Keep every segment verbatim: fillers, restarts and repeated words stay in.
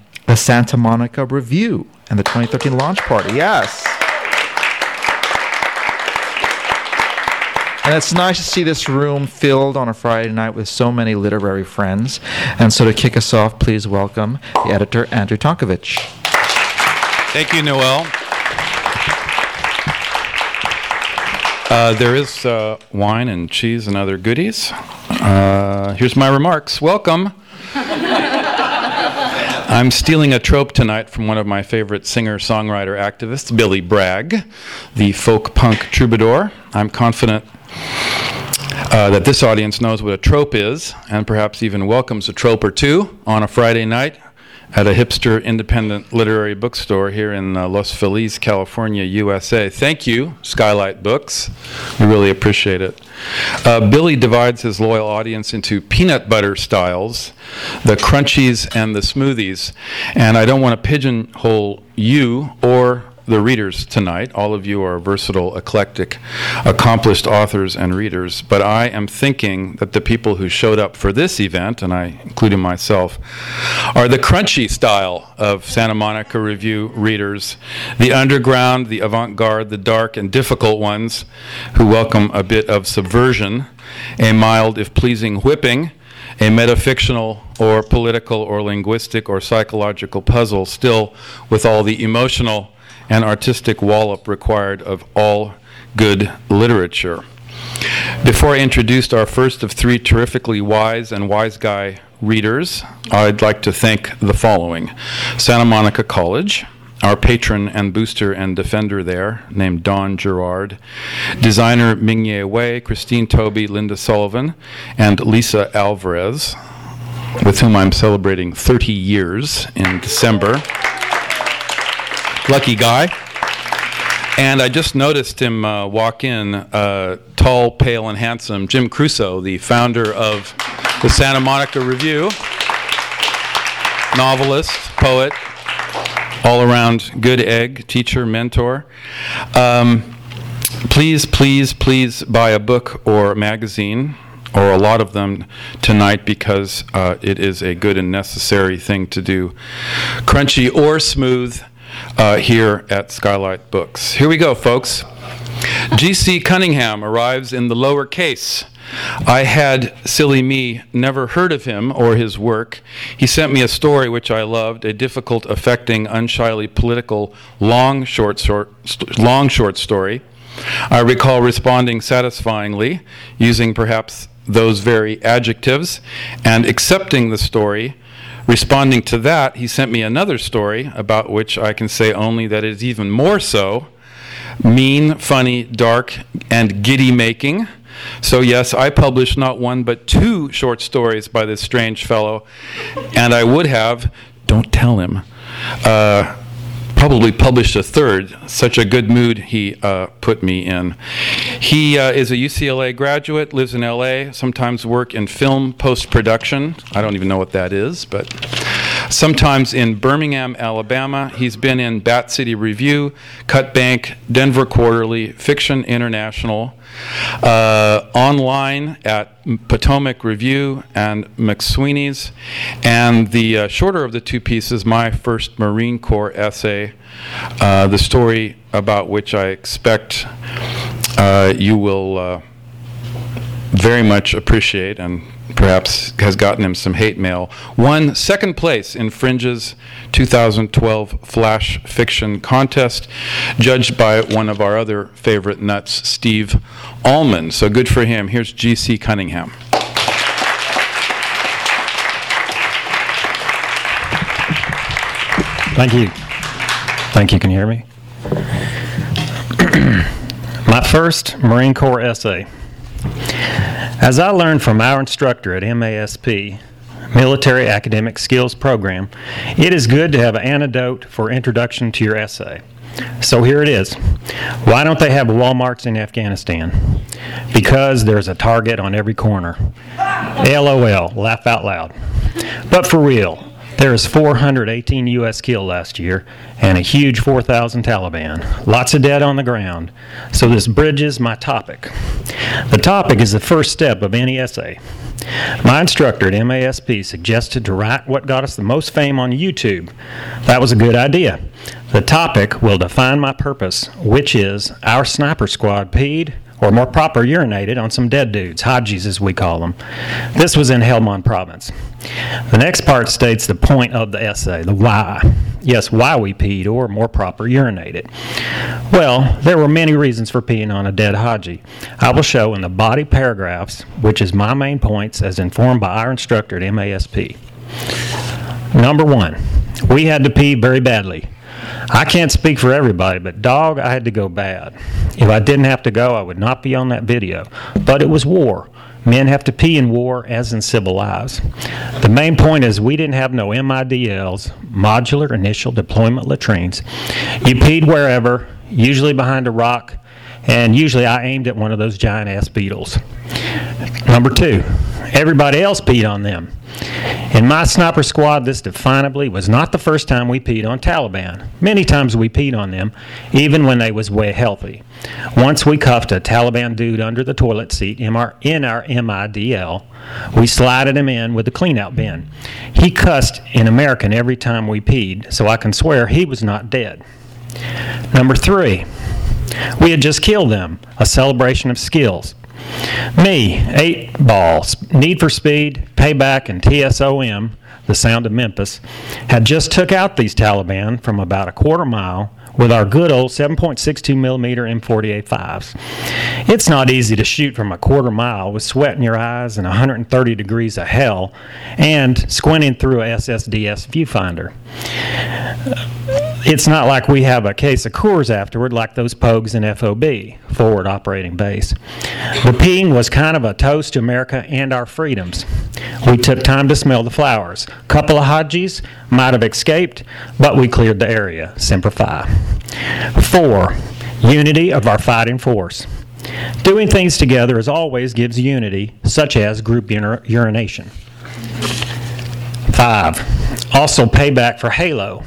The Santa Monica Review and the twenty thirteen launch party. Yes. And it's nice to see this room filled on a Friday night with so many literary friends. And so to kick us off, please welcome the editor, Andrew Tonkovich. Thank you, Noel. Uh, there is uh, wine and cheese and other goodies. Uh, here's my remarks. Welcome. I'm stealing a trope tonight from one of my favorite singer-songwriter activists, Billy Bragg, the folk-punk troubadour. I'm confident uh, that this audience knows what a trope is, and perhaps even welcomes a trope or two on a Friday night at a hipster independent literary bookstore here in uh, Los Feliz, California, U S A. Thank you, Skylight Books. We really appreciate it. Uh, Billy divides his loyal audience into peanut butter styles, the crunchies and the smoothies. And I don't want to pigeonhole you or the readers tonight. All of you are versatile, eclectic, accomplished authors and readers, but I am thinking that the people who showed up for this event, and I including myself, are the crunchy style of Santa Monica Review readers, the underground, the avant-garde, the dark and difficult ones who welcome a bit of subversion, a mild if pleasing whipping, a metafictional or political or linguistic or psychological puzzle, still with all the emotional and artistic wallop required of all good literature. Before I introduced our first of three terrifically wise and wise guy readers, I'd like to thank the following. Santa Monica College, our patron and booster and defender there, named Don Gerard, designer Mingye Wei, Christine Toby, Linda Sullivan, and Lisa Alvarez, with whom I'm celebrating thirty years in December. Lucky guy. And I just noticed him uh, walk in, uh, tall, pale, and handsome, Jim Crusoe, the founder of the Santa Monica Review, novelist, poet, all-around good egg, teacher, mentor. Um, please, please, please buy a book or a magazine, or a lot of them tonight, because uh, it is a good and necessary thing to do, crunchy or smooth, Uh, here at Skylight Books. Here we go, folks. G C. Cunningham arrives in the lower case. I had, silly me, never heard of him or his work. He sent me a story which I loved, a difficult, affecting, unshyly political long short, short, st- long short story. I recall responding satisfyingly, using perhaps those very adjectives, and accepting the story. Responding to that, he sent me another story about which I can say only that it is even more so, mean, funny, dark, and giddy-making. So yes, I published not one but two short stories by this strange fellow, and I would have, don't tell him, uh, probably published a third. Such a good mood he uh, put me in. He uh, is a U C L A graduate, lives in L A, sometimes work in film post-production. I don't even know what that is, but sometimes in Birmingham, Alabama. He's been in Bat City Review, Cut Bank, Denver Quarterly, Fiction International, uh, online at Potomac Review and McSweeney's, and the uh, shorter of the two pieces, my first Marine Corps essay, uh, the story about which I expect uh, you will uh, very much appreciate and perhaps has gotten him some hate mail, won second place in Fringe's two thousand twelve Flash Fiction Contest, judged by one of our other favorite nuts, Steve Almond. So good for him. Here's G C. Cunningham. Thank you. Thank you. Can you hear me? My first Marine Corps essay. As I learned from our instructor at M A S P, Military Academic Skills Program, it is good to have an antidote for introduction to your essay. So here it is. Why don't they have Walmarts in Afghanistan? Because there's a Target on every corner. LOL, laugh out loud. But for real, there is four hundred eighteen U S killed last year and a huge four thousand Taliban. Lots of dead on the ground. So this bridges my topic. The topic is the first step of any essay. My instructor at M A S P suggested to write what got us the most fame on YouTube. That was a good idea. The topic will define my purpose, which is our sniper squad peed, or more proper, urinated on some dead dudes, Hajis as we call them. This was in Helmand Province. The next part states the point of the essay, the why. Yes, why we peed, or more proper, urinated. Well, there were many reasons for peeing on a dead Haji. I will show in the body paragraphs, which is my main points as informed by our instructor at M A S P. Number one, we had to pee very badly. I can't speak for everybody, but dog, I had to go bad. If I didn't have to go, I would not be on that video. But it was war. Men have to pee in war as in civil lives. The main point is we didn't have no M I D Ls, modular initial deployment latrines. You peed wherever, usually behind a rock, and usually I aimed at one of those giant-ass beetles. Number two, everybody else peed on them. In my sniper squad, this definably was not the first time we peed on Taliban. Many times we peed on them, even when they was way healthy. Once we cuffed a Taliban dude under the toilet seat in our, in our M I D L. We slided him in with the clean-out bin. He cussed in American every time we peed, so I can swear he was not dead. Number three, we had just killed them, a celebration of skills. Me, eight balls, Need for Speed, Payback, and T S O M, the Sound of Memphis, had just took out these Taliban from about a quarter mile with our good old seven point six two millimeter M forty-eight fives. It's not easy to shoot from a quarter mile with sweat in your eyes and one hundred thirty degrees of hell and squinting through a S S D S viewfinder. It's not like we have a case of Coors afterward like those pogues in F O B, Forward Operating Base. The peeing was kind of a toast to America and our freedoms. We took time to smell the flowers. A couple of Hajis might have escaped, but we cleared the area. Semper Fi. Four, unity of our fighting force. Doing things together as always gives unity, such as group ur- urination. Five, also payback for Halo.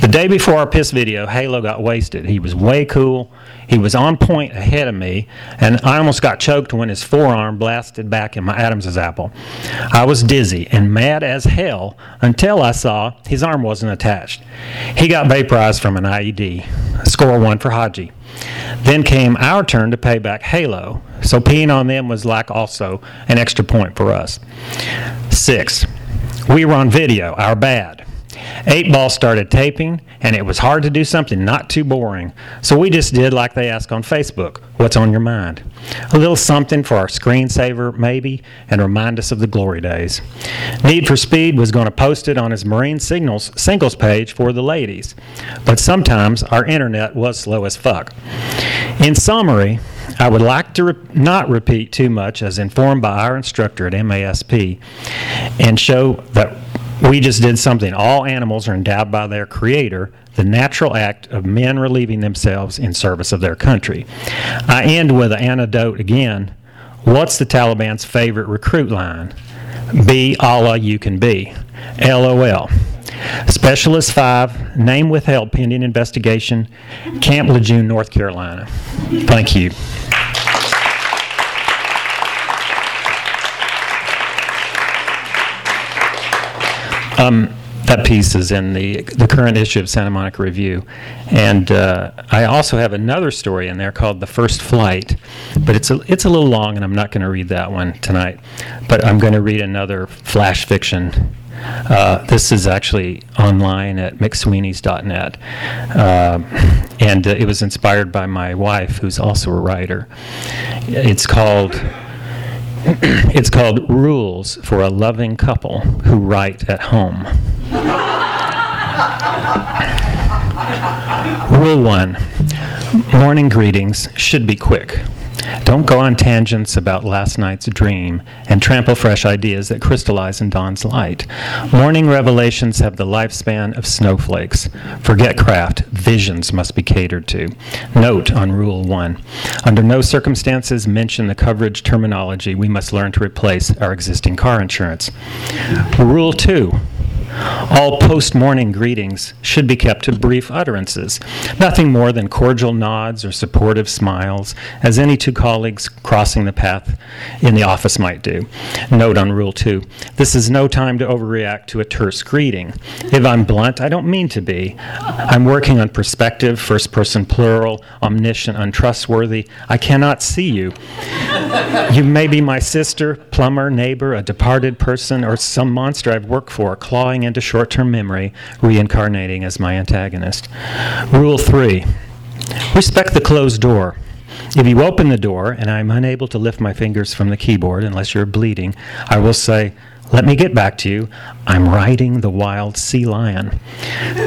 The day before our piss video, Halo got wasted. He was way cool. He was on point ahead of me, and I almost got choked when his forearm blasted back in my Adam's apple. I was dizzy and mad as hell until I saw his arm wasn't attached. He got vaporized from an I E D. Score one for Haji. Then came our turn to pay back Halo, so peeing on them was like also an extra point for us. Six. We were on video. Our bad. Eight Ball started taping, and it was hard to do something not too boring. So we just did like they ask on Facebook, what's on your mind? A little something for our screensaver, maybe, and remind us of the glory days. Need for Speed was going to post it on his Marine Signals singles page for the ladies. But sometimes our internet was slow as fuck. In summary, I would like to re- not repeat too much as informed by our instructor at M A S P and show that we just did something all animals are endowed by their creator, the natural act of men relieving themselves in service of their country. I end with an anecdote again. What's the Taliban's favorite recruit line? Be Allah you can be. LOL. Specialist five, name withheld pending investigation, Camp Lejeune, North Carolina. Thank you. Um, that piece is in the the current issue of Santa Monica Review. And uh, I also have another story in there called The First Flight, but it's a, it's a little long, and I'm not going to read that one tonight. But I'm going to read another flash fiction. Uh, this is actually online at mc sweeney's dot net, uh, and uh, it was inspired by my wife, who's also a writer. It's called It's called Rules for a Loving Couple Who Write at Home. Rule one, morning greetings should be quick. Don't go on tangents about last night's dream and trample fresh ideas that crystallize in dawn's light. Morning revelations have the lifespan of snowflakes. Forget craft. Visions must be catered to. Note on Rule one. Under no circumstances mention the coverage terminology we must learn to replace our existing car insurance. Rule two. All post-morning greetings should be kept to brief utterances, nothing more than cordial nods or supportive smiles, as any two colleagues crossing the path in the office might do. Note on Rule two, this is no time to overreact to a terse greeting. If I'm blunt, I don't mean to be. I'm working on perspective, first-person plural, omniscient, untrustworthy. I cannot see you. You may be my sister, plumber, neighbor, a departed person, or some monster I've worked for, clawing into short-term memory, reincarnating as my antagonist. Rule three, respect the closed door. If you open the door and I'm unable to lift my fingers from the keyboard unless you're bleeding, I will say, let me get back to you. I'm riding the wild sea lion.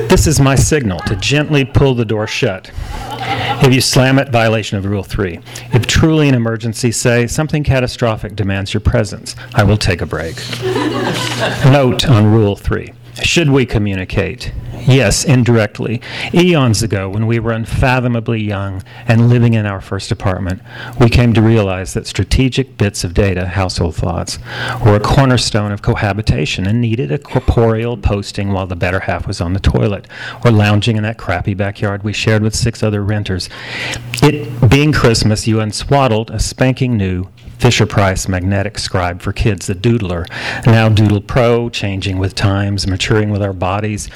This is my signal to gently pull the door shut. If you slam it, violation of Rule three. If truly an emergency, say something catastrophic demands your presence. I will take a break. Note on Rule three. Should we communicate? Yes, indirectly. Eons ago, when we were unfathomably young and living in our first apartment, we came to realize that strategic bits of data, household thoughts, were a cornerstone of cohabitation and needed a corporeal posting while the better half was on the toilet or lounging in that crappy backyard we shared with six other renters. It being Christmas, you unswaddled a spanking new Fisher-Price magnetic scribe for kids, the Doodler. Now Doodle Pro, changing with times, maturing with our bodies.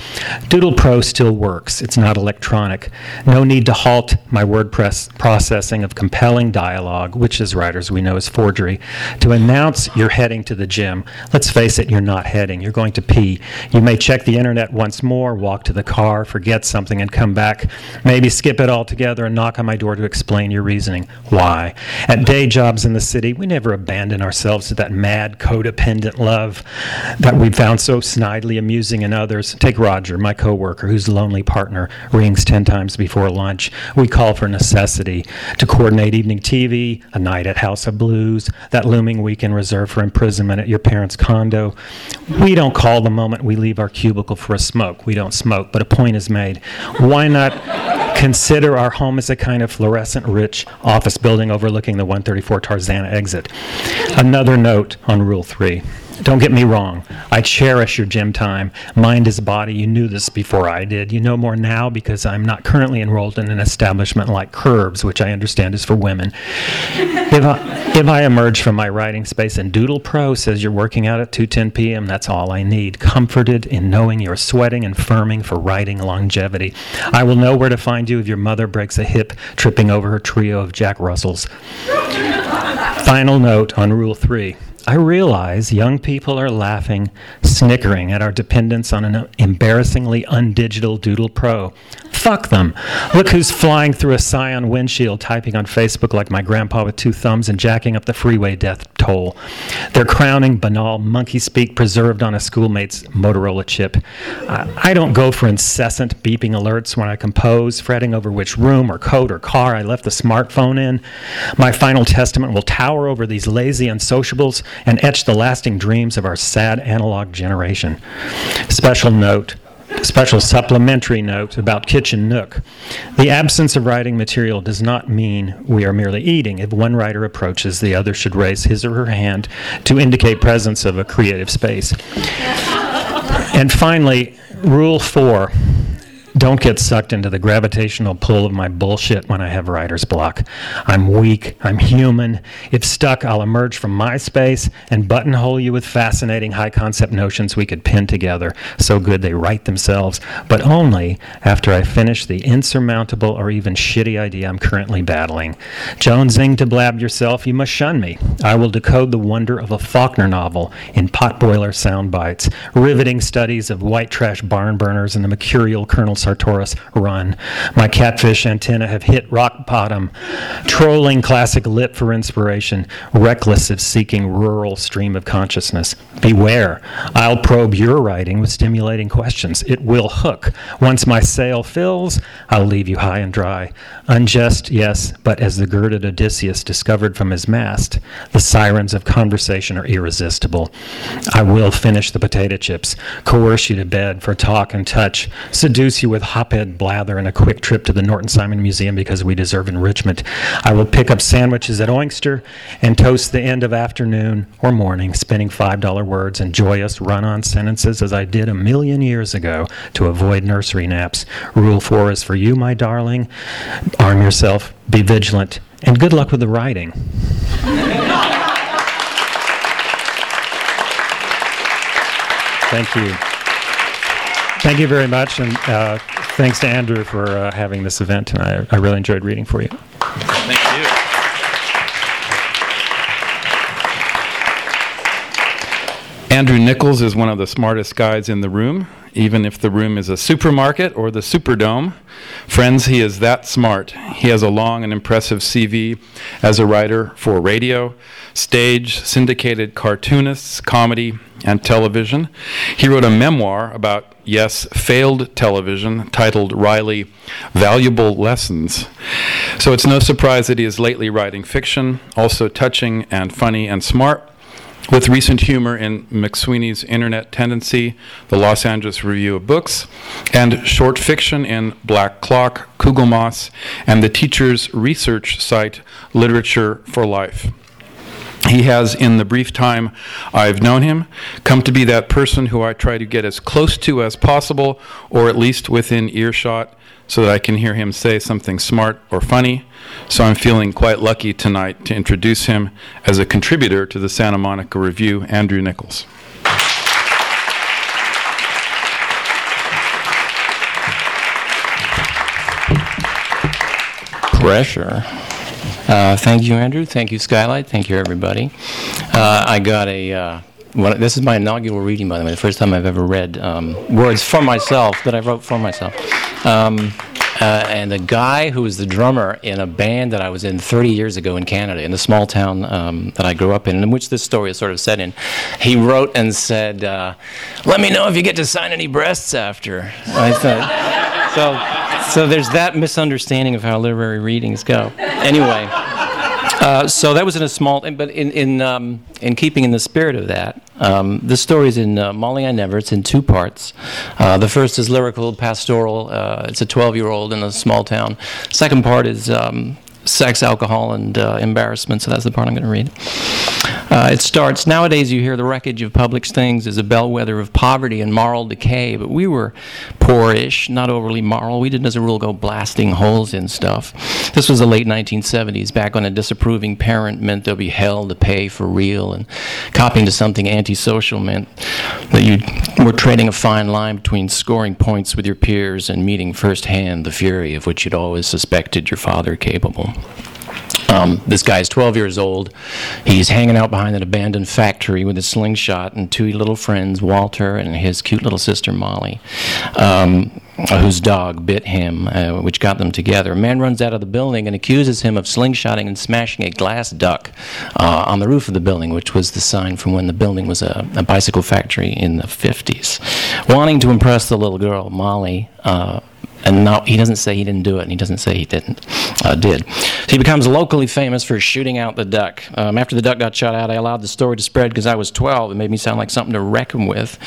Doodle Pro still works. It's not electronic. No need to halt my WordPress processing of compelling dialogue, which as writers we know is forgery, to announce you're heading to the gym. Let's face it, you're not heading. You're going to pee. You may check the internet once more, walk to the car, forget something and come back, maybe skip it all together and knock on my door to explain your reasoning. Why? At day jobs in the city, we never abandon ourselves to that mad, codependent love that we found so snidely amusing in others. Take Roger, my coworker, whose lonely partner rings ten times before lunch. We call for necessity to coordinate evening T V, a night at House of Blues, that looming weekend reserved for imprisonment at your parents' condo. We don't call the moment we leave our cubicle for a smoke. We don't smoke, but a point is made. Why not consider our home as a kind of fluorescent rich office building overlooking the one thirty-four Tarzana exit? Another note on Rule three. Don't get me wrong. I cherish your gym time. Mind is body. You knew this before I did. You know more now because I'm not currently enrolled in an establishment like Curbs, which I understand is for women. If I, if I emerge from my writing space and Doodle Pro says you're working out at two ten p.m., that's all I need. Comforted in knowing you're sweating and firming for writing longevity. I will know where to find you if your mother breaks a hip tripping over her trio of Jack Russells. Final note on Rule three. I realize young people are laughing, snickering at our dependence on an embarrassingly undigital Doodle Pro. Fuck them. Look who's flying through a Scion windshield, typing on Facebook like my grandpa with two thumbs and jacking up the freeway death toll. They're crowning banal monkey speak preserved on a schoolmate's Motorola chip. I, I don't go for incessant beeping alerts when I compose, fretting over which room or coat or car I left the smartphone in. My final testament will tower over these lazy unsociables and etch the lasting dreams of our sad analog generation. Special note, special supplementary note about Kitchen Nook. The absence of writing material does not mean we are merely eating. If one writer approaches, the other should raise his or her hand to indicate presence of a creative space. And finally, Rule four. Don't get sucked into the gravitational pull of my bullshit when I have writer's block. I'm weak. I'm human. If stuck, I'll emerge from my space and buttonhole you with fascinating high-concept notions we could pin together, so good they write themselves, but only after I finish the insurmountable or even shitty idea I'm currently battling. Jonesing to blab yourself, you must shun me. I will decode the wonder of a Faulkner novel in potboiler sound bites, riveting studies of white trash barn burners and the mercurial Colonel Sartorius run. My catfish antennae have hit rock bottom, trolling classic lit for inspiration, reckless of seeking rural stream of consciousness. Beware, I'll probe your writing with stimulating questions. It will hook. Once my sail fills, I'll leave you high and dry. Unjust, yes, but as the girded Odysseus discovered from his mast, the sirens of conversation are irresistible. I will finish the potato chips, coerce you to bed for talk and touch, seduce you with hophead blather and a quick trip to the Norton Simon Museum because we deserve enrichment. I will pick up sandwiches at Oinkster and toast the end of afternoon or morning, spinning five dollar words and joyous run-on sentences as I did a million years ago to avoid nursery naps. Rule four is for you, my darling. Arm yourself, be vigilant, and good luck with the writing. Thank you. Thank you very much, and uh, thanks to Andrew for uh, having this event tonight. I really enjoyed reading for you. Thank you. Andrew Nicholls is one of the smartest guys in the room, even if the room is a supermarket or the Superdome. Friends, he is that smart. He has a long and impressive C V as a writer for radio, stage, syndicated cartoonists, comedy, and television. He wrote a memoir about, yes, failed television, titled Riley, Valuable Lessons. So it's no surprise that he is lately writing fiction, also touching and funny and smart, with recent humor in McSweeney's Internet Tendency, the Los Angeles Review of Books, and short fiction in Black Clock, Kugelmoss, and the teacher's research site, Literature for Life. He has, in the brief time I've known him, come to be that person who I try to get as close to as possible, or at least within earshot, so that I can hear him say something smart or funny. So I'm feeling quite lucky tonight to introduce him as a contributor to the Santa Monica Review, Andrew Nicholls. Pressure. Uh, thank you, Andrew. Thank you, Skylight. Thank you, everybody. Uh, I got a... Uh, When, this is my inaugural reading, by the way, the first time I've ever read um, words for myself that I wrote for myself. Um, uh, and the guy who was the drummer in a band that I was in thirty years ago in Canada, in the small town um, that I grew up in, in which this story is sort of set in, he wrote and said, uh, let me know if you get to sign any breasts after. I thought, so, so there's that misunderstanding of how literary readings go. Anyway. Uh, so that was in a small, but in in um, in keeping in the spirit of that, um, this story is in uh, Molly I Never. It's in two parts. Uh, the first is lyrical, pastoral. Uh, it's a twelve-year-old in a small town. Second part is um, sex, alcohol, and uh, embarrassment. So that's the part I'm going to read. Uh, it starts, nowadays you hear the wreckage of public things is a bellwether of poverty and moral decay, but we were poorish, not overly moral. We didn't, as a rule, go blasting holes in stuff. This was the late nineteen seventies, back when a disapproving parent meant there'll be hell to pay for real, and copying to something antisocial meant that you were trading a fine line between scoring points with your peers and meeting firsthand the fury of which you'd always suspected your father capable. Um, this guy's twelve years old. He's hanging out behind an abandoned factory with a slingshot and two little friends, Walter and his cute little sister, Molly, um, whose dog bit him, uh, which got them together. A man runs out of the building and accuses him of slingshotting and smashing a glass duck uh, on the roof of the building, which was the sign from when the building was a, a bicycle factory in the fifties. Wanting to impress the little girl, Molly, uh, And no, he doesn't say he didn't do it, and he doesn't say he didn't, uh, did. So he becomes locally famous for shooting out the duck. Um, after the duck got shot out, I allowed the story to spread because I was twelve. It made me sound like something to reckon with.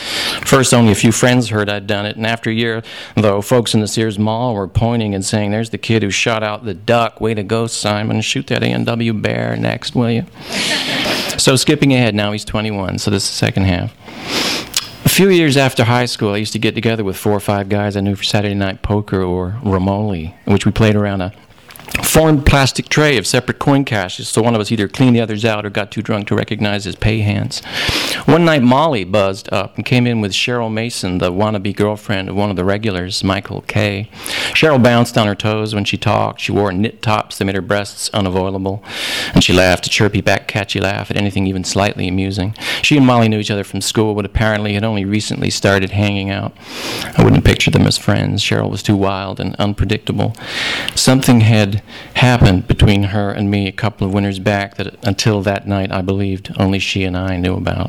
First, only a few friends heard I'd done it, and after a year, though, folks in the Sears Mall were pointing and saying, there's the kid who shot out the duck. Way to go, Simon. Shoot that A and W bear next, will you? So skipping ahead, now he's twenty-one, so this is the second half. few years after high school, I used to get together with four or five guys I knew for Saturday night poker or Romoli, which we played around a formed plastic tray of separate coin caches, so one of us either cleaned the others out or got too drunk to recognize his pay hands. One night, Molly buzzed up and came in with Cheryl Mason, the wannabe girlfriend of one of the regulars, Michael K. Cheryl bounced on her toes when she talked. She wore knit tops that made her breasts unavoidable, and she laughed a chirpy, back catchy laugh at anything even slightly amusing. She and Molly knew each other from school, but apparently had only recently started hanging out. I wouldn't picture them as friends. Cheryl was too wild and unpredictable. Something had happened between her and me a couple of winters back that until that night I believed only she and I knew about.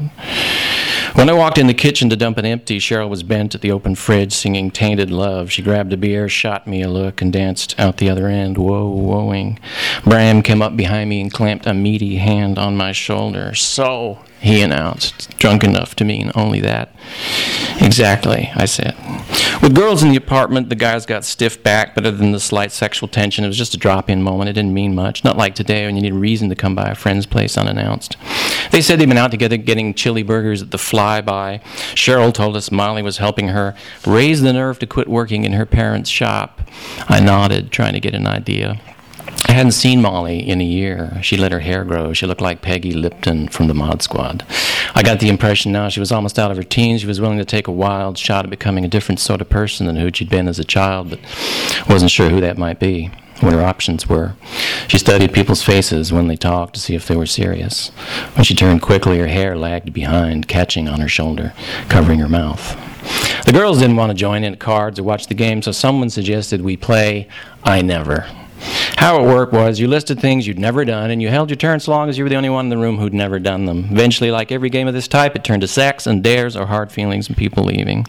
When I walked in the kitchen to dump an empty, Cheryl was bent at the open fridge singing Tainted Love. She grabbed a beer, shot me a look, and danced out the other end, whoa-whoa-ing. Bram came up behind me and clamped a meaty hand on my shoulder. So, he announced, drunk enough to mean only that. Exactly, I said. With girls in the apartment, the guys got stiff back, but other than the slight sexual tension, it was just a drop-in moment. It didn't mean much. Not like today when you need a reason to come by a friend's place unannounced. They said they'd been out together getting chili burgers at the Flyby. Cheryl told us Molly was helping her raise the nerve to quit working in her parents' shop. I nodded, trying to get an idea. I hadn't seen Molly in a year. She let her hair grow. She looked like Peggy Lipton from the Mod Squad. I got the impression now she was almost out of her teens. She was willing to take a wild shot at becoming a different sort of person than who she'd been as a child, but wasn't sure who that might be, what her options were. She studied people's faces when they talked to see if they were serious. When she turned quickly, her hair lagged behind, catching on her shoulder, covering her mouth. The girls didn't want to join in at cards or watch the game, so someone suggested we play I Never. How it worked was you listed things you'd never done, and you held your turn so long as you were the only one in the room who'd never done them. Eventually, like every game of this type, it turned to sex and dares or hard feelings and people leaving.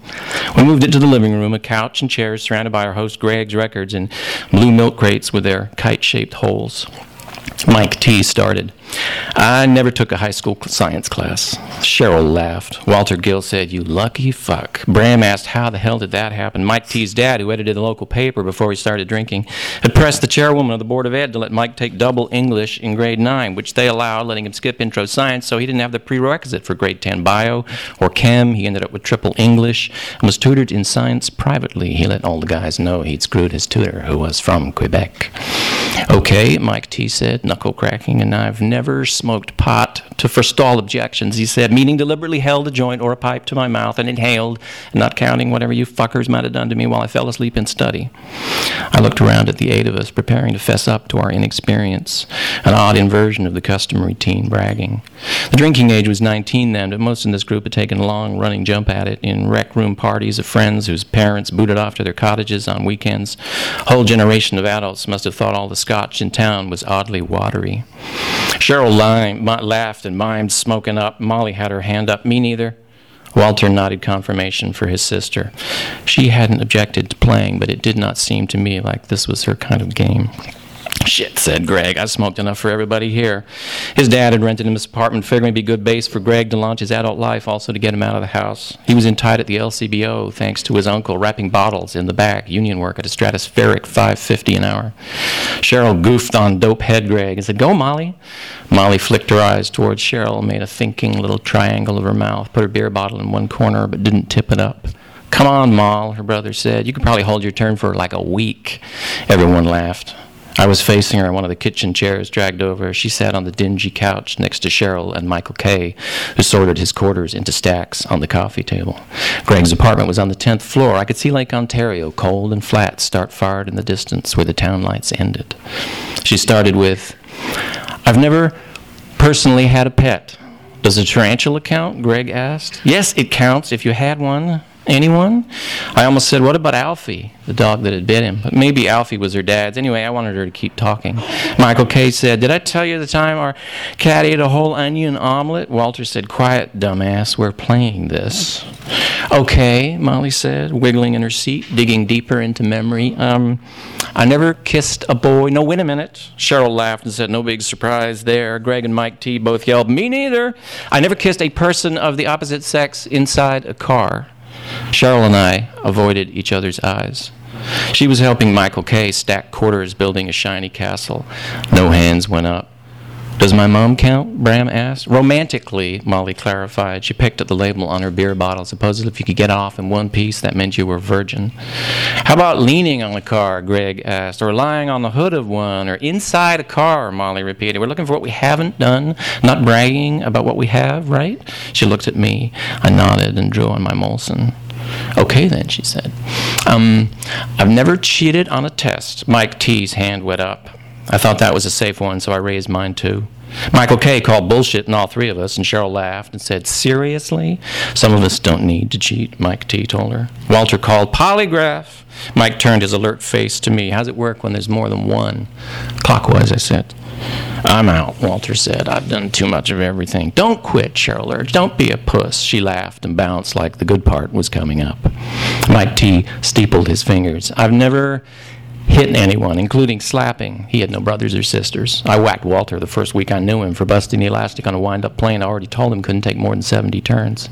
We moved it to the living room, a couch and chairs surrounded by our host Greg's records and blue milk crates with their kite-shaped holes. Mike T. started. I never took a high school science class. Cheryl laughed. Walter Gill said, you lucky fuck. Bram asked, how the hell did that happen? Mike T's dad, who edited the local paper before he started drinking, had pressed the chairwoman of the Board of Ed to let Mike take double English in grade nine, which they allowed, letting him skip intro science, so he didn't have the prerequisite for grade ten bio or chem. He ended up with triple English and was tutored in science privately. He let all the guys know he'd screwed his tutor, who was from Quebec. Okay, Mike T said, knuckle cracking, and I've never Never smoked pot to forestall objections, he said, meaning deliberately held a joint or a pipe to my mouth and inhaled, not counting whatever you fuckers might have done to me while I fell asleep in study. I looked around at the eight of us, preparing to fess up to our inexperience, an odd inversion of the customary teen bragging. The drinking age was nineteen then, but most in this group had taken a long running jump at it in rec room parties of friends whose parents booted off to their cottages on weekends. A whole generation of adults must have thought all the scotch in town was oddly watery. Cheryl limed, laughed and mimed, smoking up. Molly had her hand up. Me neither. Walter nodded confirmation for his sister. She hadn't objected to playing, but it did not seem to me like this was her kind of game. Shit, said Greg. I smoked enough for everybody here. His dad had rented him his apartment, figuring it'd be good base for Greg to launch his adult life, also to get him out of the house. He was in tight at the L C B O, thanks to his uncle, wrapping bottles in the back, union work at a stratospheric five fifty an hour. Cheryl goofed on dope head Greg and said, go, Molly. Molly flicked her eyes towards Cheryl, made a thinking little triangle of her mouth, put her beer bottle in one corner, but didn't tip it up. Come on, Moll, her brother said. You could probably hold your turn for like a week. Everyone laughed. I was facing her on one of the kitchen chairs dragged over. She sat on the dingy couch next to Cheryl and Michael K., who sorted his quarters into stacks on the coffee table. Greg's apartment was on the tenth floor. I could see Lake Ontario, cold and flat, start far in the distance where the town lights ended. She started with, I've never personally had a pet. Does a tarantula count? Greg asked. Yes, it counts if you had one. Anyone? I almost said, what about Alfie, the dog that had bit him? But maybe Alfie was her dad's. Anyway, I wanted her to keep talking. Michael K. said, did I tell you the time our cat ate a whole onion omelet? Walter said, quiet, dumbass, we're playing this. Okay, Molly said, wiggling in her seat, digging deeper into memory. Um, I never kissed a boy. No, wait a minute. Cheryl laughed and said, no big surprise there. Greg and Mike T. both yelled, me neither. I never kissed a person of the opposite sex inside a car. Cheryl and I avoided each other's eyes. She was helping Michael K. stack quarters building a shiny castle. No hands went up. Does my mom count? Bram asked. Romantically, Molly clarified. She picked at the label on her beer bottle. Supposedly if you could get off in one piece, that meant you were virgin. How about leaning on a car, Greg asked, or lying on the hood of one, or inside a car, Molly repeated. We're looking for what we haven't done, not bragging about what we have, right? She looked at me. I nodded and drew on my Molson. Okay then, she said. Um, I've never cheated on a test. Mike T's hand went up. I thought that was a safe one, so I raised mine too. Michael K. called bullshit on all three of us, and Cheryl laughed and said, seriously? Some of us don't need to cheat, Mike T. told her. Walter called polygraph. Mike turned his alert face to me. How's it work when there's more than one? Clockwise, I said. I'm out, Walter said. I've done too much of everything. Don't quit, Cheryl urged. Don't be a puss. She laughed and bounced like the good part was coming up. Mike T. steepled his fingers. I've never hit anyone, including slapping. He had no brothers or sisters. I whacked Walter the first week I knew him for busting the elastic on a wind-up plane. I already told him couldn't take more than seventy turns.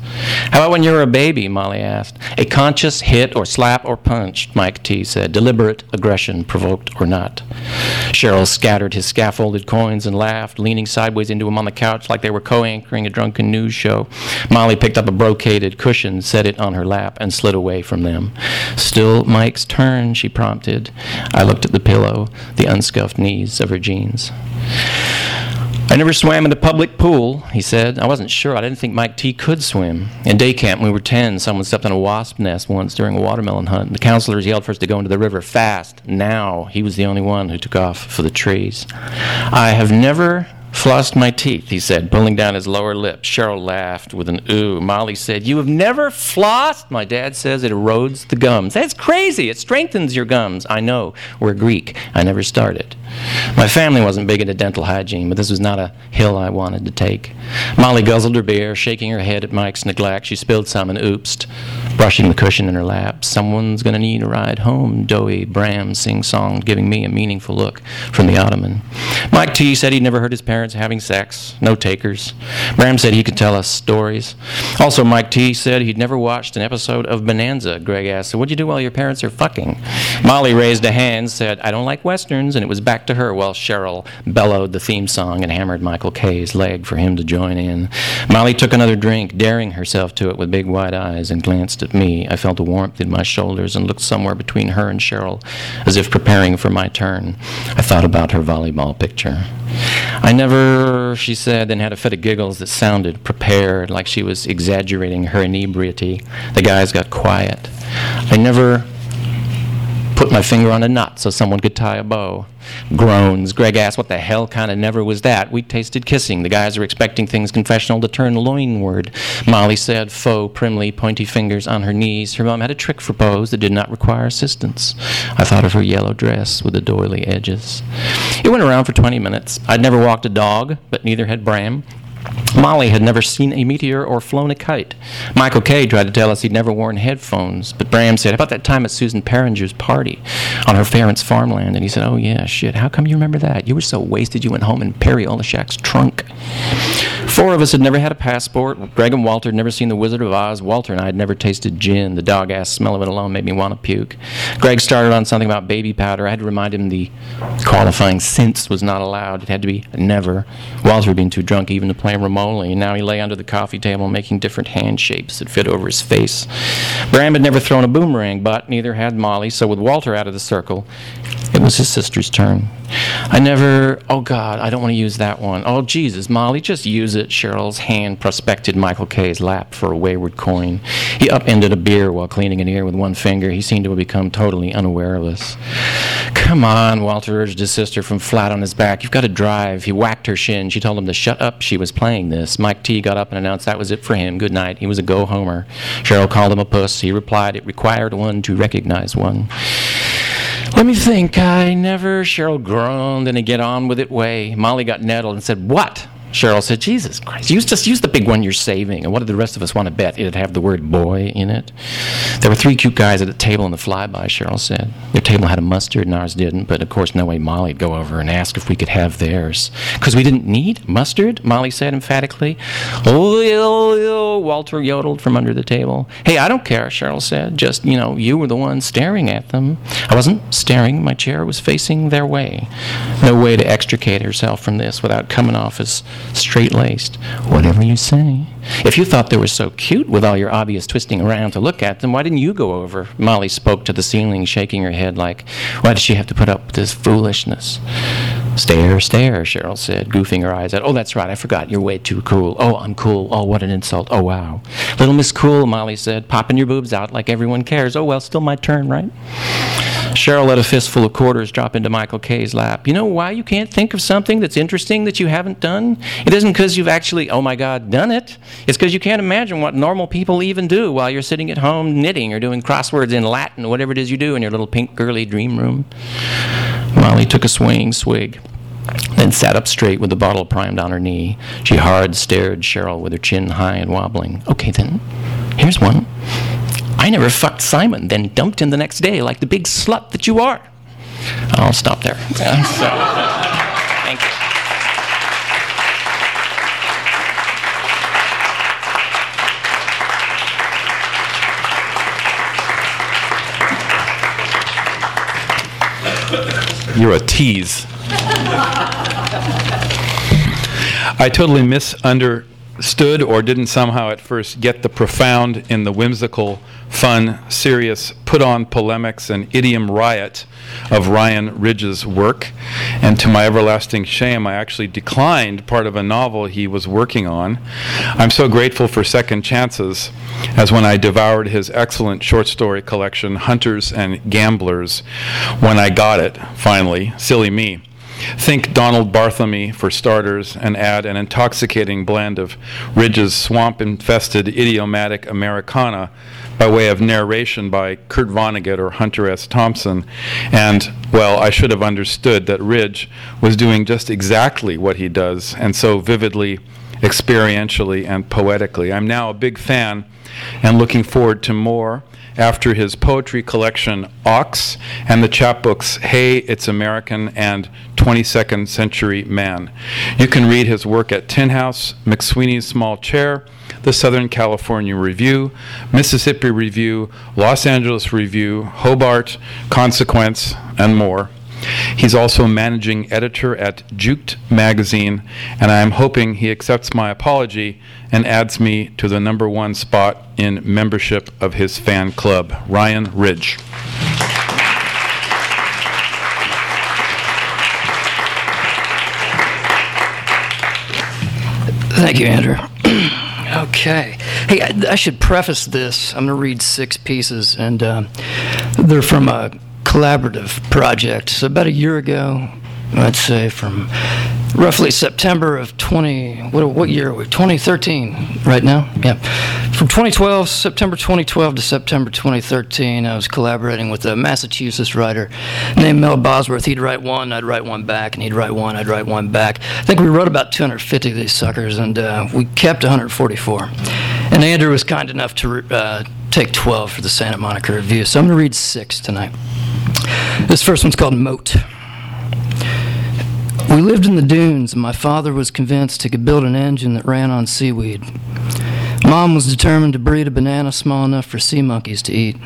How about when you were a baby, Molly asked. A conscious hit or slap or punch, Mike T. said. Deliberate aggression, provoked or not. Cheryl scattered his scaffolded coins and laughed, leaning sideways into him on the couch like they were co-anchoring a drunken news show. Molly picked up a brocaded cushion, set it on her lap, and slid away from them. Still Mike's turn, she prompted. I looked at the pillow, the unscuffed knees of her jeans. I never swam in the public pool, he said. I wasn't sure. I didn't think Mike T. could swim. In day camp, when we were ten, someone stepped on a wasp nest once during a watermelon hunt. The counselors yelled for us to go into the river fast. Now, he was the only one who took off for the trees. I have never flossed my teeth, he said, pulling down his lower lip. Cheryl laughed with an ooh. Molly said, you have never flossed? My dad says it erodes the gums. That's crazy. It strengthens your gums. I know. We're Greek. I never started. My family wasn't big into dental hygiene, but this was not a hill I wanted to take. Molly guzzled her beer, shaking her head at Mike's neglect. She spilled some and oopsed, brushing the cushion in her lap. Someone's going to need a ride home, doughy Bram sing-songed, giving me a meaningful look from the ottoman. Mike T. said he'd never heard his parents having sex, no takers. Bram said he could tell us stories. Also, Mike T. said he'd never watched an episode of Bonanza. Greg asked, so what'd you do while your parents are fucking? Molly raised a hand, said, I don't like Westerns, and it was back to her while Cheryl bellowed the theme song and hammered Michael K's leg for him to join in. Molly took another drink, daring herself to it with big wide eyes, and glanced at me. I felt a warmth in my shoulders and looked somewhere between her and Cheryl, as if preparing for my turn. I thought about her volleyball picture. I never, she said, then had a fit of giggles that sounded prepared, like she was exaggerating her inebriety. The guys got quiet. I never put my finger on a knot so someone could tie a bow. Groans. Greg asked, what the hell kind of never was that? We tasted kissing. The guys are expecting things confessional to turn loinward. Molly said, faux primly, pointy fingers on her knees. Her mom had a trick for bows that did not require assistance. I thought of her yellow dress with the doily edges. It went around for twenty minutes. I'd never walked a dog, but neither had Bram. Molly had never seen a meteor or flown a kite. Michael K. tried to tell us he'd never worn headphones, but Bram said, how about that time at Susan Perringer's party on her parents' farmland? And he said, oh, yeah, shit, how come you remember that? You were so wasted you went home in Perry Oleshak's trunk. Four of us had never had a passport. Greg and Walter had never seen The Wizard of Oz. Walter and I had never tasted gin. The dog-ass smell of it alone made me want to puke. Greg started on something about baby powder. I had to remind him the qualifying since was not allowed. It had to be never. Walter had been too drunk even to play Romoli, and now he lay under the coffee table making different hand shapes that fit over his face. Bram had never thrown a boomerang, but neither had Molly, so with Walter out of the circle, it was his sister's turn. I never, oh God, I don't want to use that one. Oh Jesus, Molly, just use it. Cheryl's hand prospected Michael K's lap for a wayward coin. He upended a beer while cleaning an ear with one finger. He seemed to have become totally unaware of us. Come on, Walter urged his sister from flat on his back. You've got to drive. He whacked her shin. She told him to shut up. She was playing this. Mike T. got up and announced that was it for him. Good night. He was a go-homer. Cheryl called him a puss. He replied, it required one to recognize one. Let me think. I never. Cheryl groaned in a get-on-with-it way. Molly got nettled and said, what? Cheryl said, Jesus Christ, use, just use the big one you're saving. And what did the rest of us want to bet? It'd have the word boy in it. There were three cute guys at a table in the flyby, Cheryl said. Their table had a mustard and ours didn't, but of course no way Molly'd go over and ask if we could have theirs. Because we didn't need mustard, Molly said emphatically. Oh, oh, oh, Walter yodeled from under the table. Hey, I don't care, Cheryl said. Just, you know, you were the one staring at them. I wasn't staring. My chair was facing their way. No way to extricate herself from this without coming off as straight-laced. Whatever you say. If you thought they were so cute with all your obvious twisting around to look at them, why didn't you go over? Molly spoke to the ceiling, shaking her head like, why does she have to put up with this foolishness? Stare, stare, Cheryl said, goofing her eyes out. Oh, that's right, I forgot. You're way too cool. Oh, I'm cool. Oh, what an insult. Oh, wow. Little Miss Cool, Molly said, popping your boobs out like everyone cares. Oh, well, still my turn, right? Cheryl let a fistful of quarters drop into Michael Kay's lap. You know why you can't think of something that's interesting that you haven't done? It isn't because you've actually, oh my God, done it. It's because you can't imagine what normal people even do while you're sitting at home knitting or doing crosswords in Latin, whatever it is you do in your little pink girly dream room. Molly took a swaying swig, then sat up straight with the bottle primed on her knee. She hard stared Cheryl with her chin high and wobbling. Okay then, here's one. I never fucked Simon, then dumped him the next day like the big slut that you are. I'll stop there. So. You're a tease. I totally misunderstood or didn't somehow at first get the profound in the whimsical, fun, serious, put-on polemics and idiom riot of Ryan Ridge's work. And to my everlasting shame, I actually declined part of a novel he was working on. I'm so grateful for second chances, as when I devoured his excellent short story collection, Hunters and Gamblers, when I got it, finally, silly me. Think Donald Bartholomew, for starters, and add an intoxicating blend of Ridge's swamp-infested idiomatic Americana by way of narration by Kurt Vonnegut or Hunter S. Thompson. And, well, I should have understood that Ridge was doing just exactly what he does, and so vividly, experientially, and poetically. I'm now a big fan and looking forward to more after his poetry collection, Ox, and the chapbooks, Hey, It's American, and twenty-second Century Man. You can read his work at Tin House, McSweeney's Small Chair, the Southern California Review, Mississippi Review, Los Angeles Review, Hobart, Consequence, and more. He's also managing editor at Juked Magazine, and I am hoping he accepts my apology and adds me to the number one spot in membership of his fan club. Ryan Ridge. Thank you, Andrew. Okay. Hey, I, I should preface this. I'm going to read six pieces, and uh, they're from a collaborative project. So about a year ago, I'd say from roughly September of twenty, what, what year are we? twenty thirteen right now? Yeah. From twenty twelve, September twenty twelve to September twenty thirteen, I was collaborating with a Massachusetts writer named Mel Bosworth. He'd write one, I'd write one back, and he'd write one, I'd write one back. I think we wrote about two hundred fifty of these suckers, and uh, we kept one hundred forty-four. And Andrew was kind enough to uh, take twelve for the Santa Monica Review, so I'm going to read six tonight. This first one's called Moat. We lived in the dunes, and my father was convinced he could build an engine that ran on seaweed. Mom was determined to breed a banana small enough for sea monkeys to eat.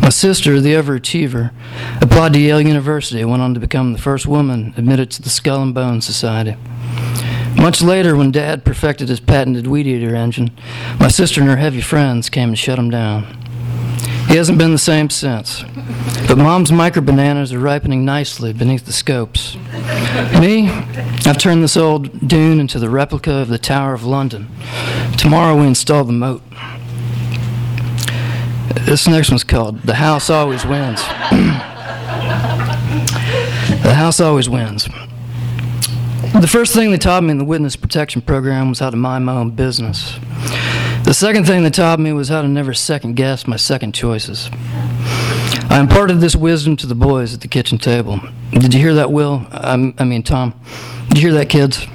My sister, the overachiever, applied to Yale University and went on to become the first woman admitted to the Skull and Bones Society. Much later, when Dad perfected his patented weed eater engine, my sister and her heavy friends came and shut him down. He hasn't been the same since, but Mom's micro-bananas are ripening nicely beneath the scopes. Me, I've turned this old dune into the replica of the Tower of London. Tomorrow we install the moat. This next one's called The House Always Wins. The House Always Wins. The first thing they taught me in the Witness Protection Program was how to mind my own business. The second thing they taught me was how to never second-guess my second choices. I imparted this wisdom to the boys at the kitchen table. Did you hear that, Will? I mean, Tom. Did you hear that, kids?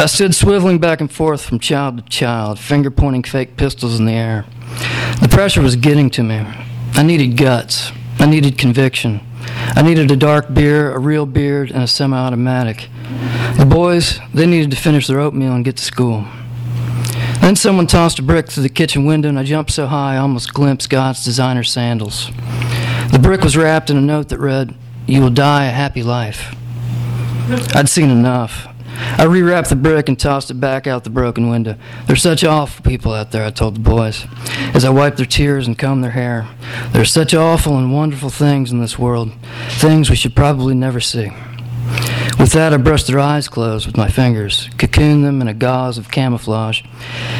I stood swiveling back and forth from child to child, finger-pointing fake pistols in the air. The pressure was getting to me. I needed guts. I needed conviction. I needed a dark beer, a real beard, and a semi-automatic. The boys, they needed to finish their oatmeal and get to school. Then someone tossed a brick through the kitchen window, and I jumped so high I almost glimpsed God's designer sandals. The brick was wrapped in a note that read, "You will die a happy life." I'd seen enough. I rewrapped the brick and tossed it back out the broken window. "They're such awful people out there," I told the boys, as I wiped their tears and combed their hair. "There's such awful and wonderful things in this world, things we should probably never see." With that, I brushed their eyes closed with my fingers, cocooned them in a gauze of camouflage,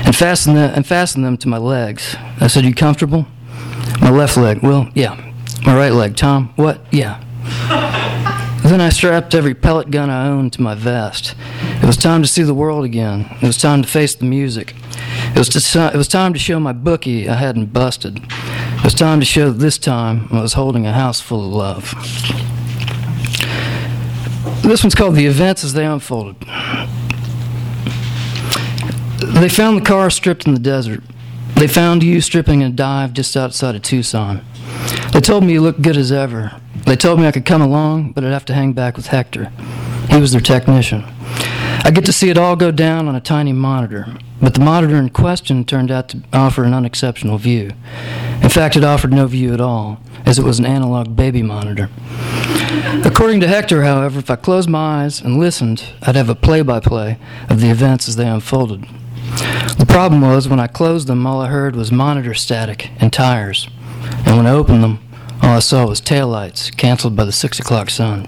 and fastened them, and fastened them to my legs. I said, "You comfortable?" "My left leg." "Well, yeah." "My right leg." "Tom." "What?" "Yeah." Then I strapped every pellet gun I owned to my vest. It was time to see the world again. It was time to face the music. It was, to, it was time to show my bookie I hadn't busted. It was time to show that this time I was holding a house full of love. This one's called The Events as They Unfolded. They found the car stripped in the desert. They found you stripping in a dive just outside of Tucson. They told me you looked good as ever. They told me I could come along, but I'd have to hang back with Hector. He was their technician. I get to see it all go down on a tiny monitor, but the monitor in question turned out to offer an unexceptional view. In fact, it offered no view at all, as it was an analog baby monitor. According to Hector, however, if I closed my eyes and listened, I'd have a play-by-play of the events as they unfolded. The problem was, when I closed them, all I heard was monitor static and tires, and when I opened them, all I saw was taillights, canceled by the six o'clock sun.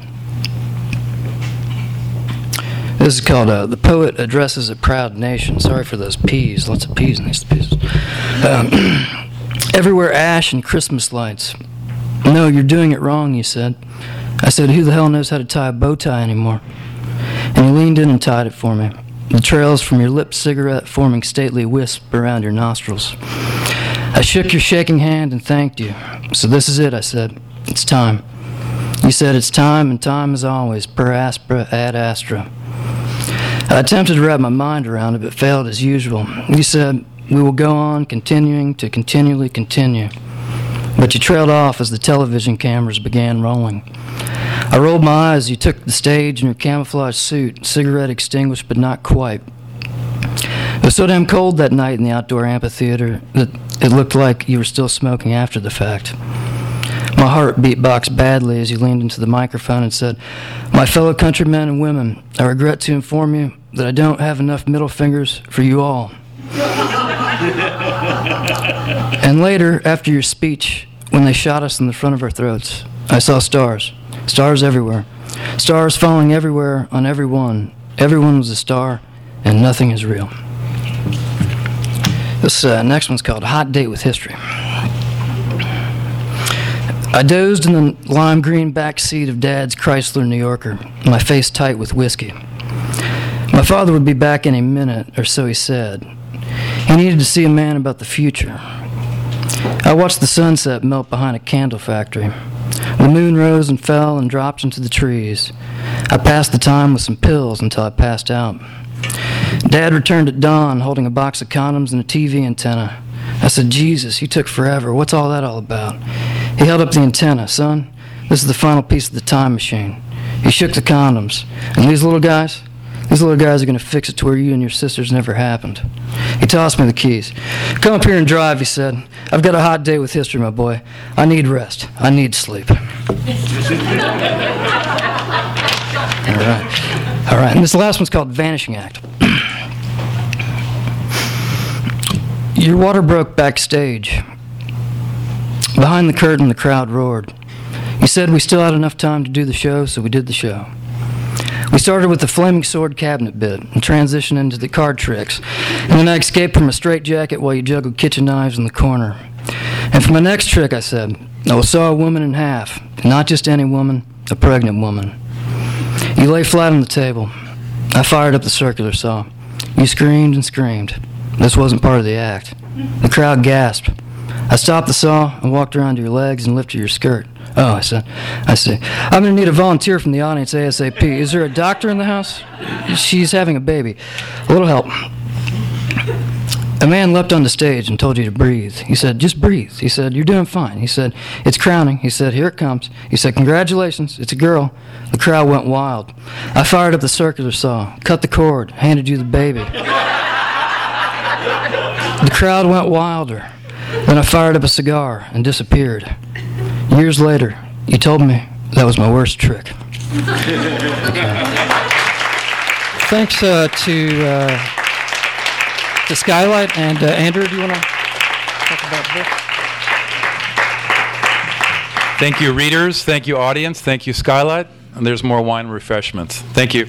This is called uh, The Poet Addresses a Proud Nation. Sorry for those P's, lots of P's in these pieces. Um, Everywhere ash and Christmas lights. "No, you're doing it wrong," you said. I said, "Who the hell knows how to tie a bow tie anymore?" And he leaned in and tied it for me, the trails from your lit cigarette forming stately wisps around your nostrils. I shook your shaking hand and thanked you. "So this is it," I said. "It's time." You said, "It's time, and time is always, per aspera ad astra." I attempted to wrap my mind around it, but failed as usual. You said, "We will go on, continuing to continually continue." But you trailed off as the television cameras began rolling. I rolled my eyes. You took the stage in your camouflage suit, cigarette extinguished but not quite. It was so damn cold that night in the outdoor amphitheater that it looked like you were still smoking after the fact. My heart beatboxed badly as you leaned into the microphone and said, "My fellow countrymen and women, I regret to inform you that I don't have enough middle fingers for you all." And later, after your speech, when they shot us in the front of our throats, I saw stars. Stars everywhere. Stars falling everywhere on everyone. Everyone was a star, and nothing is real. This uh, next one's called Hot Date with History. I dozed in the lime green back seat of Dad's Chrysler New Yorker, my face tight with whiskey. My father would be back in a minute, or so he said. He needed to see a man about the future. I watched the sunset melt behind a candle factory. The moon rose and fell and dropped into the trees. I passed the time with some pills until I passed out. Dad returned at dawn holding a box of condoms and a T V antenna. I said, "Jesus, you took forever. What's all that all about?" He held up the antenna. "Son, this is the final piece of the time machine." He shook the condoms. "And these little guys? These little guys are going to fix it to where you and your sisters never happened." He tossed me the keys. "Come up here and drive," he said. "I've got a hot day with history, my boy. I need rest. I need sleep." All right. All right. And this last one's called Vanishing Act. Your water broke backstage. Behind the curtain, the crowd roared. You said we still had enough time to do the show, so we did the show. We started with the flaming sword cabinet bit and transitioned into the card tricks. And then I escaped from a straitjacket while you juggled kitchen knives in the corner. And for my next trick, I said, I saw a woman in half, and not just any woman, a pregnant woman. You lay flat on the table. I fired up the circular saw. You screamed and screamed. This wasn't part of the act. The crowd gasped. I stopped the saw and walked around to your legs and lifted your skirt. Oh, I see. I see. I'm going to need a volunteer from the audience ASAP. Is there a doctor in the house? She's having a baby. A little help. A man leapt on the stage and told you to breathe. He said, just breathe. He said, you're doing fine. He said, it's crowning. He said, here it comes. He said, congratulations, it's a girl. The crowd went wild. I fired up the circular saw, cut the cord, handed you the baby. The crowd went wilder. Then I fired up a cigar and disappeared. Years later, you told me that was my worst trick. Okay. Thanks uh, to... Uh, to Skylight, and uh, Andrew, do you want to talk about this? Thank you, readers. Thank you, audience. Thank you, Skylight. And there's more wine and refreshments. Thank you.